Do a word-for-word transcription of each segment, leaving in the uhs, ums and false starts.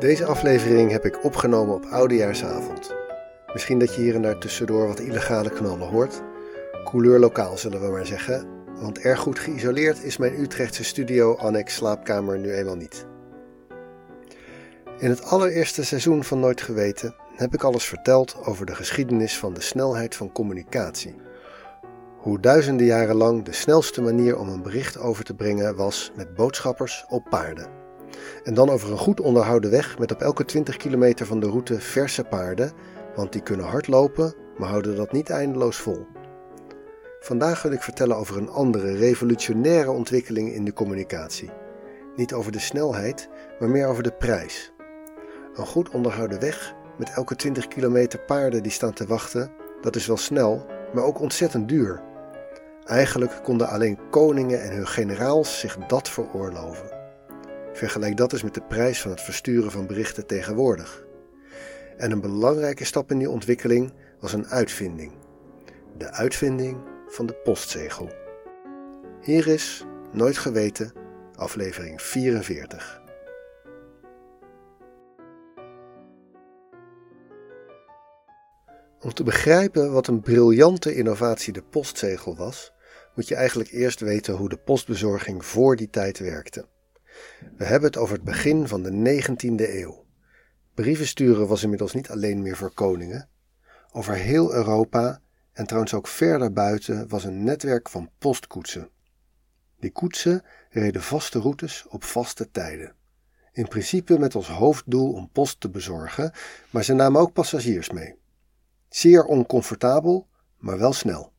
Deze aflevering heb ik opgenomen op oudejaarsavond. Misschien dat je hier en daar tussendoor wat illegale knallen hoort. Couleur lokaal zullen we maar zeggen, want erg goed geïsoleerd is mijn Utrechtse studio annex slaapkamer nu eenmaal niet. In het allereerste seizoen van Nooit Geweten heb ik alles verteld over de geschiedenis van de snelheid van communicatie. Hoe duizenden jaren lang de snelste manier om een bericht over te brengen was met boodschappers op paarden. En dan over een goed onderhouden weg met op elke twintig kilometer van de route verse paarden, want die kunnen hard lopen, maar houden dat niet eindeloos vol. Vandaag wil ik vertellen over een andere revolutionaire ontwikkeling in de communicatie. Niet over de snelheid, maar meer over de prijs. Een goed onderhouden weg met elke twintig kilometer paarden die staan te wachten, dat is wel snel, maar ook ontzettend duur. Eigenlijk konden alleen koningen en hun generaals zich dat veroorloven. Vergelijk dat eens met de prijs van het versturen van berichten tegenwoordig. En een belangrijke stap in die ontwikkeling was een uitvinding. De uitvinding van de postzegel. Hier is Nooit Geweten, aflevering vierenveertig. Om te begrijpen wat een briljante innovatie de postzegel was, moet je eigenlijk eerst weten hoe de postbezorging voor die tijd werkte. We hebben het over het begin van de negentiende eeuw. Brieven sturen was inmiddels niet alleen meer voor koningen. Over heel Europa en trouwens ook verder buiten was een netwerk van postkoetsen. Die koetsen reden vaste routes op vaste tijden. In principe met als hoofddoel om post te bezorgen, maar ze namen ook passagiers mee. Zeer oncomfortabel, maar wel snel.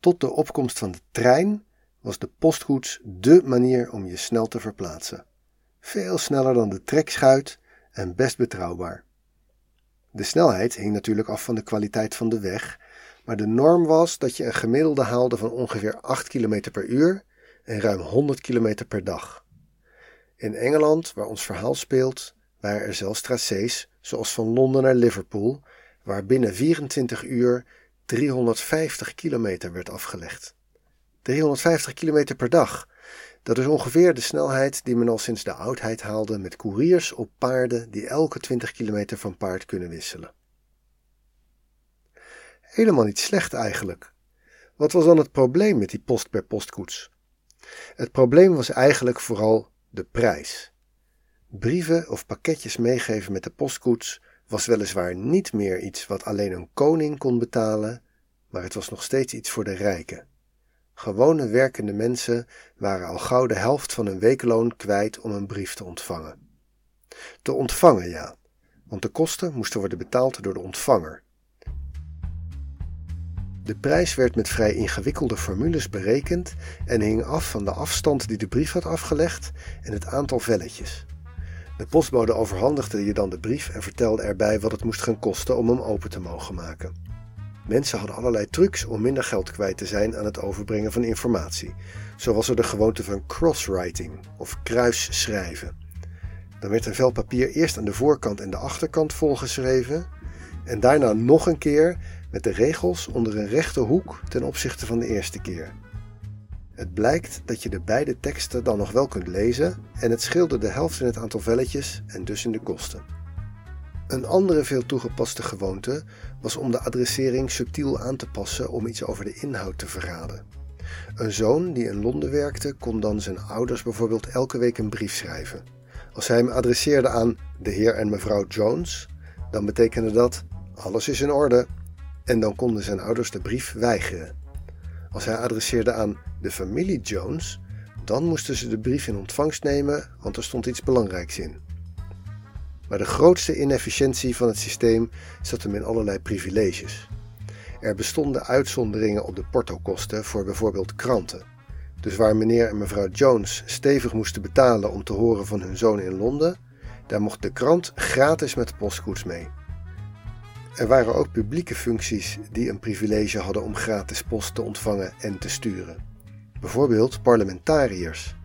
Tot de opkomst van de trein was de postkoets dé manier om je snel te verplaatsen. Veel sneller dan de trekschuit en best betrouwbaar. De snelheid hing natuurlijk af van de kwaliteit van de weg, maar de norm was dat je een gemiddelde haalde van ongeveer acht kilometer per uur en ruim honderd kilometer per dag. In Engeland, waar ons verhaal speelt, waren er zelfs tracés, zoals van Londen naar Liverpool, waar binnen vierentwintig uur driehonderdvijftig kilometer werd afgelegd. driehonderdvijftig kilometer per dag. Dat is ongeveer de snelheid die men al sinds de oudheid haalde met koeriers op paarden die elke twintig kilometer van paard kunnen wisselen. Helemaal niet slecht eigenlijk. Wat was dan het probleem met die post per postkoets? Het probleem was eigenlijk vooral de prijs. Brieven of pakketjes meegeven met de postkoets was weliswaar niet meer iets wat alleen een koning kon betalen, maar het was nog steeds iets voor de rijken. Gewone werkende mensen waren al gauw de helft van hun weekloon kwijt om een brief te ontvangen. Te ontvangen, ja, want de kosten moesten worden betaald door de ontvanger. De prijs werd met vrij ingewikkelde formules berekend en hing af van de afstand die de brief had afgelegd en het aantal velletjes. De postbode overhandigde je dan de brief en vertelde erbij wat het moest gaan kosten om hem open te mogen maken. Mensen hadden allerlei trucs om minder geld kwijt te zijn aan het overbrengen van informatie. Zo was er de gewoonte van crosswriting of kruisschrijven. Dan werd een vel papier eerst aan de voorkant en de achterkant volgeschreven en daarna nog een keer met de regels onder een rechte hoek ten opzichte van de eerste keer. Het blijkt dat je de beide teksten dan nog wel kunt lezen en het scheelde de helft in het aantal velletjes en dus in de kosten. Een andere veel toegepaste gewoonte was om de adressering subtiel aan te passen om iets over de inhoud te verraden. Een zoon die in Londen werkte kon dan zijn ouders bijvoorbeeld elke week een brief schrijven. Als hij hem adresseerde aan de heer en mevrouw Jones, dan betekende dat alles is in orde en dan konden zijn ouders de brief weigeren. Als hij adresseerde aan de familie Jones, dan moesten ze de brief in ontvangst nemen, want er stond iets belangrijks in. Maar de grootste inefficiëntie van het systeem zat hem in allerlei privileges. Er bestonden uitzonderingen op de portokosten voor bijvoorbeeld kranten. Dus waar meneer en mevrouw Jones stevig moesten betalen om te horen van hun zoon in Londen, daar mocht de krant gratis met de postkoets mee. Er waren ook publieke functies die een privilege hadden om gratis post te ontvangen en te sturen. Bijvoorbeeld parlementariërs.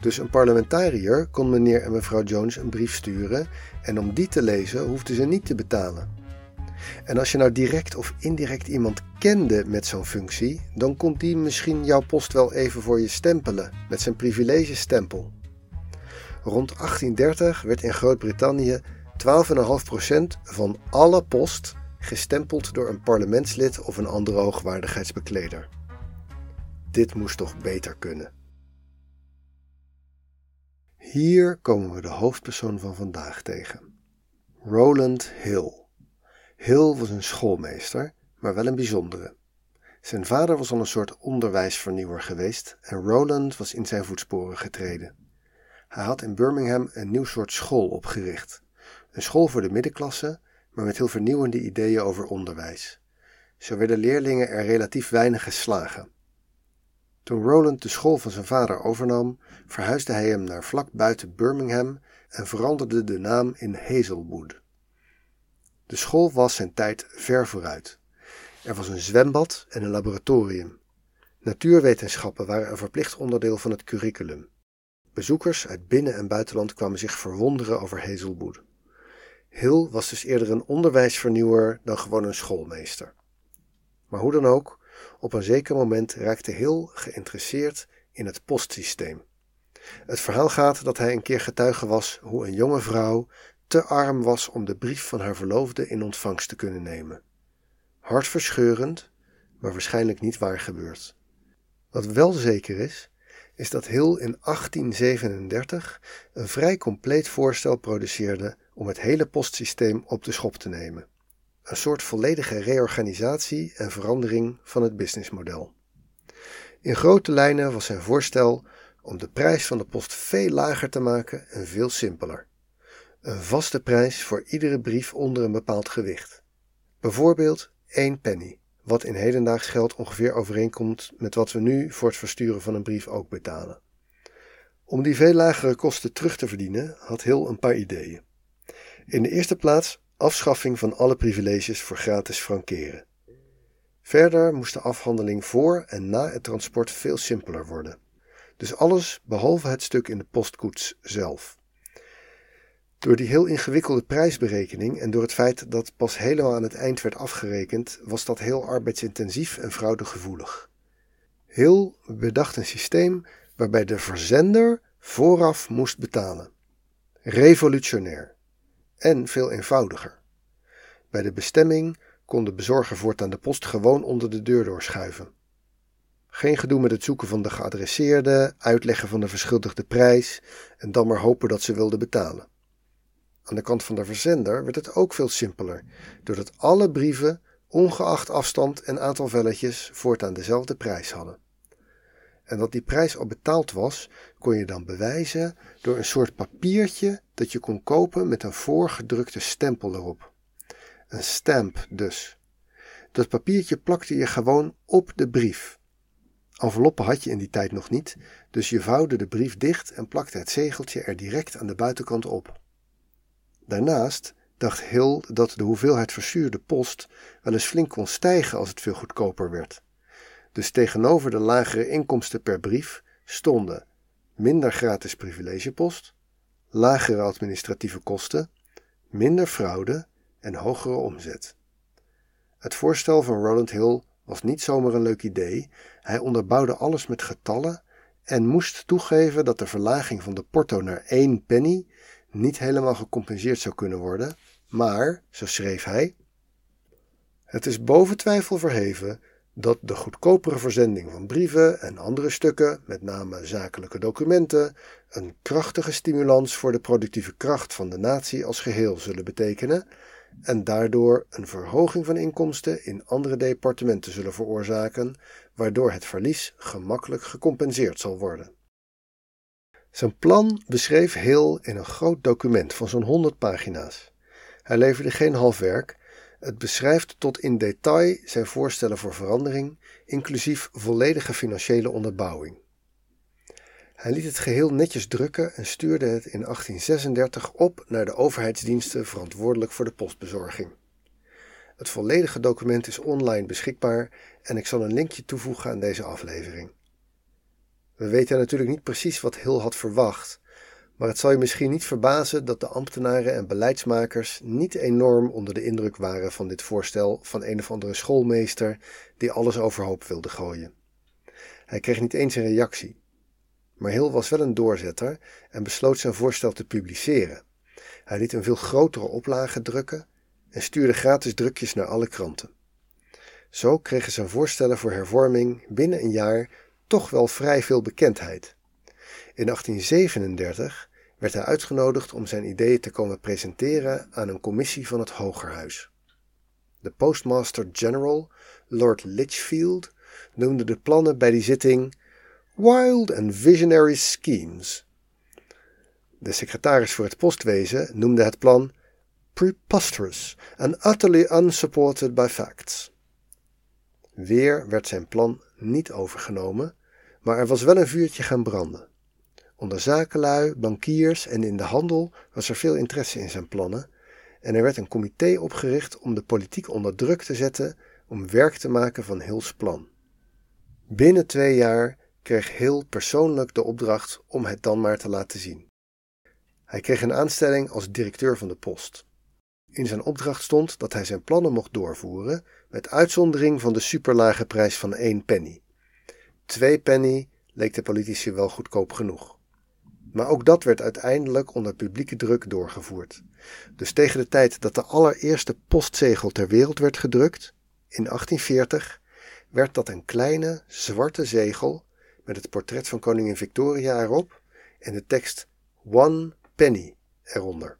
Dus een parlementariër kon meneer en mevrouw Jones een brief sturen en om die te lezen hoefden ze niet te betalen. En als je nou direct of indirect iemand kende met zo'n functie, dan kon die misschien jouw post wel even voor je stempelen met zijn privilegestempel. Rond achttien dertig werd in Groot-Brittannië twaalf komma vijf procent van alle post gestempeld door een parlementslid of een andere hoogwaardigheidsbekleder. Dit moest toch beter kunnen. Hier komen we de hoofdpersoon van vandaag tegen. Rowland Hill. Hill was een schoolmeester, maar wel een bijzondere. Zijn vader was al een soort onderwijsvernieuwer geweest en Rowland was in zijn voetsporen getreden. Hij had in Birmingham een nieuw soort school opgericht. Een school voor de middenklasse, maar met heel vernieuwende ideeën over onderwijs. Zo werden leerlingen er relatief weinig geslagen. Toen Rowland de school van zijn vader overnam, verhuisde hij hem naar vlak buiten Birmingham en veranderde de naam in Hazelwood. De school was zijn tijd ver vooruit. Er was een zwembad en een laboratorium. Natuurwetenschappen waren een verplicht onderdeel van het curriculum. Bezoekers uit binnen- en buitenland kwamen zich verwonderen over Hazelwood. Hill was dus eerder een onderwijsvernieuwer dan gewoon een schoolmeester. Maar hoe dan ook, op een zeker moment raakte Hill geïnteresseerd in het postsysteem. Het verhaal gaat dat hij een keer getuige was hoe een jonge vrouw te arm was om de brief van haar verloofde in ontvangst te kunnen nemen. Hartverscheurend, maar waarschijnlijk niet waar gebeurd. Wat wel zeker is, is dat Hill in achttien zevenendertig een vrij compleet voorstel produceerde om het hele postsysteem op de schop te nemen. Een soort volledige reorganisatie en verandering van het businessmodel. In grote lijnen was zijn voorstel om de prijs van de post veel lager te maken en veel simpeler. Een vaste prijs voor iedere brief onder een bepaald gewicht. Bijvoorbeeld één penny, wat in hedendaags geld ongeveer overeenkomt met wat we nu voor het versturen van een brief ook betalen. Om die veel lagere kosten terug te verdienen had Hill een paar ideeën. In de eerste plaats afschaffing van alle privileges voor gratis frankeren. Verder moest de afhandeling voor en na het transport veel simpeler worden. Dus alles behalve het stuk in de postkoets zelf. Door die heel ingewikkelde prijsberekening en door het feit dat pas helemaal aan het eind werd afgerekend, was dat heel arbeidsintensief en fraudegevoelig. Hill bedacht een systeem waarbij de verzender vooraf moest betalen. Revolutionair. En veel eenvoudiger. Bij de bestemming kon de bezorger voortaan de post gewoon onder de deur doorschuiven. Geen gedoe met het zoeken van de geadresseerde, uitleggen van de verschuldigde prijs en dan maar hopen dat ze wilden betalen. Aan de kant van de verzender werd het ook veel simpeler, doordat alle brieven, ongeacht afstand en aantal velletjes, voortaan dezelfde prijs hadden. En dat die prijs al betaald was, kon je dan bewijzen door een soort papiertje dat je kon kopen met een voorgedrukte stempel erop. Een stamp dus. Dat papiertje plakte je gewoon op de brief. Enveloppen had je in die tijd nog niet, dus je vouwde de brief dicht en plakte het zegeltje er direct aan de buitenkant op. Daarnaast dacht Hill dat de hoeveelheid verstuurde post wel eens flink kon stijgen als het veel goedkoper werd. Dus tegenover de lagere inkomsten per brief stonden minder gratis privilegepost, lagere administratieve kosten, minder fraude en hogere omzet. Het voorstel van Rowland Hill was niet zomaar een leuk idee, hij onderbouwde alles met getallen en moest toegeven dat de verlaging van de porto naar één penny niet helemaal gecompenseerd zou kunnen worden, maar, zo schreef hij, het is boven twijfel verheven dat de goedkopere verzending van brieven en andere stukken, met name zakelijke documenten, een krachtige stimulans voor de productieve kracht van de natie als geheel zullen betekenen en daardoor een verhoging van inkomsten in andere departementen zullen veroorzaken, waardoor het verlies gemakkelijk gecompenseerd zal worden. Zijn plan beschreef Hill in een groot document van zo'n honderd pagina's. Hij leverde geen half werk. Het beschrijft tot in detail zijn voorstellen voor verandering, inclusief volledige financiële onderbouwing. Hij liet het geheel netjes drukken en stuurde het in achttien zesendertig op naar de overheidsdiensten verantwoordelijk voor de postbezorging. Het volledige document is online beschikbaar en ik zal een linkje toevoegen aan deze aflevering. We weten natuurlijk niet precies wat Hill had verwacht, maar het zal je misschien niet verbazen dat de ambtenaren en beleidsmakers niet enorm onder de indruk waren van dit voorstel van een of andere schoolmeester die alles overhoop wilde gooien. Hij kreeg niet eens een reactie. Maar Hill was wel een doorzetter en besloot zijn voorstel te publiceren. Hij liet een veel grotere oplage drukken en stuurde gratis drukjes naar alle kranten. Zo kregen zijn voorstellen voor hervorming binnen een jaar toch wel vrij veel bekendheid. In achttien zevenendertig werd hij uitgenodigd om zijn ideeën te komen presenteren aan een commissie van het Hogerhuis. De Postmaster General, Lord Litchfield, noemde de plannen bij die zitting wild and visionary schemes. De secretaris voor het postwezen noemde het plan preposterous and utterly unsupported by facts. Weer werd zijn plan niet overgenomen, maar er was wel een vuurtje gaan branden. Onder zakenlui, bankiers en in de handel was er veel interesse in zijn plannen en er werd een comité opgericht om de politiek onder druk te zetten om werk te maken van Hill's plan. Binnen twee jaar kreeg Hill persoonlijk de opdracht om het dan maar te laten zien. Hij kreeg een aanstelling als directeur van de post. In zijn opdracht stond dat hij zijn plannen mocht doorvoeren met uitzondering van de superlage prijs van één penny. Twee penny leek de politici wel goedkoop genoeg. Maar ook dat werd uiteindelijk onder publieke druk doorgevoerd. Dus tegen de tijd dat de allereerste postzegel ter wereld werd gedrukt, in achttien veertig, werd dat een kleine, zwarte zegel met het portret van koningin Victoria erop en de tekst One Penny eronder.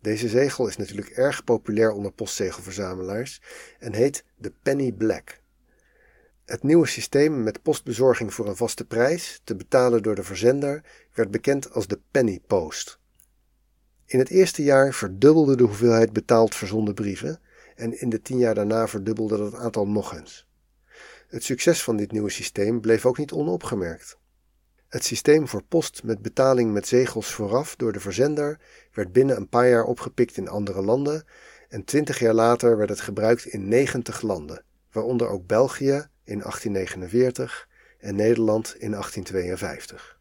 Deze zegel is natuurlijk erg populair onder postzegelverzamelaars en heet de Penny Black. Het nieuwe systeem met postbezorging voor een vaste prijs, te betalen door de verzender, werd bekend als de Penny Post. In het eerste jaar verdubbelde de hoeveelheid betaald verzonden brieven en in de tien jaar daarna verdubbelde dat aantal nog eens. Het succes van dit nieuwe systeem bleef ook niet onopgemerkt. Het systeem voor post met betaling met zegels vooraf door de verzender werd binnen een paar jaar opgepikt in andere landen en twintig jaar later werd het gebruikt in negentig landen, waaronder ook België in achttien negenenveertig en Nederland in achttien tweeënvijftig.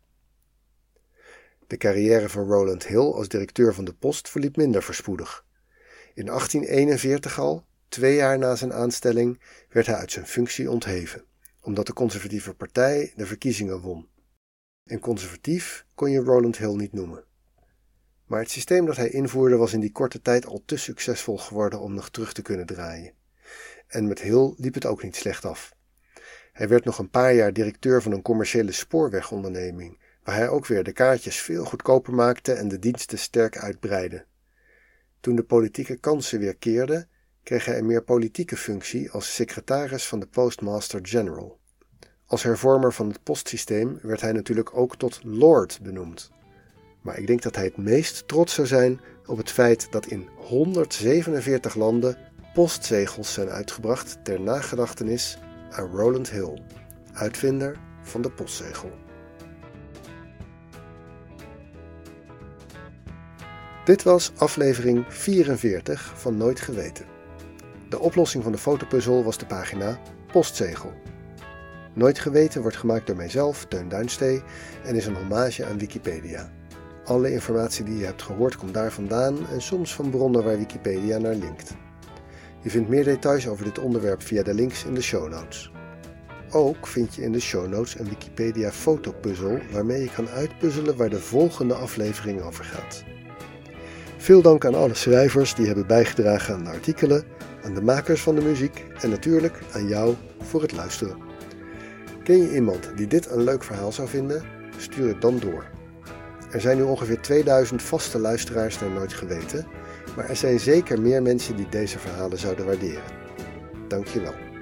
De carrière van Rowland Hill als directeur van de post verliep minder voorspoedig. In achttien eenenveertig al, twee jaar na zijn aanstelling, werd hij uit zijn functie ontheven, omdat de Conservatieve Partij de verkiezingen won. En conservatief kon je Rowland Hill niet noemen. Maar het systeem dat hij invoerde was in die korte tijd al te succesvol geworden om nog terug te kunnen draaien. En met Hill liep het ook niet slecht af. Hij werd nog een paar jaar directeur van een commerciële spoorwegonderneming, waar hij ook weer de kaartjes veel goedkoper maakte en de diensten sterk uitbreidde. Toen de politieke kansen weer keerden, kreeg hij een meer politieke functie als secretaris van de Postmaster General. Als hervormer van het postsysteem werd hij natuurlijk ook tot Lord benoemd. Maar ik denk dat hij het meest trots zou zijn op het feit dat in honderdzevenenveertig landen postzegels zijn uitgebracht ter nagedachtenis aan Rowland Hill, uitvinder van de postzegel. Dit was aflevering vierenveertig van Nooit Geweten. De oplossing van de fotopuzzel was de pagina Postzegel. Nooit Geweten wordt gemaakt door mijzelf, Teun Duijnstee, en is een hommage aan Wikipedia. Alle informatie die je hebt gehoord komt daar vandaan en soms van bronnen waar Wikipedia naar linkt. Je vindt meer details over dit onderwerp via de links in de show notes. Ook vind je in de show notes een Wikipedia fotopuzzel waarmee je kan uitpuzzelen waar de volgende aflevering over gaat. Veel dank aan alle schrijvers die hebben bijgedragen aan de artikelen, aan de makers van de muziek en natuurlijk aan jou voor het luisteren. Ken je iemand die dit een leuk verhaal zou vinden? Stuur het dan door. Er zijn nu ongeveer tweeduizend vaste luisteraars naar Nooit Geweten, maar er zijn zeker meer mensen die deze verhalen zouden waarderen. Dank je wel.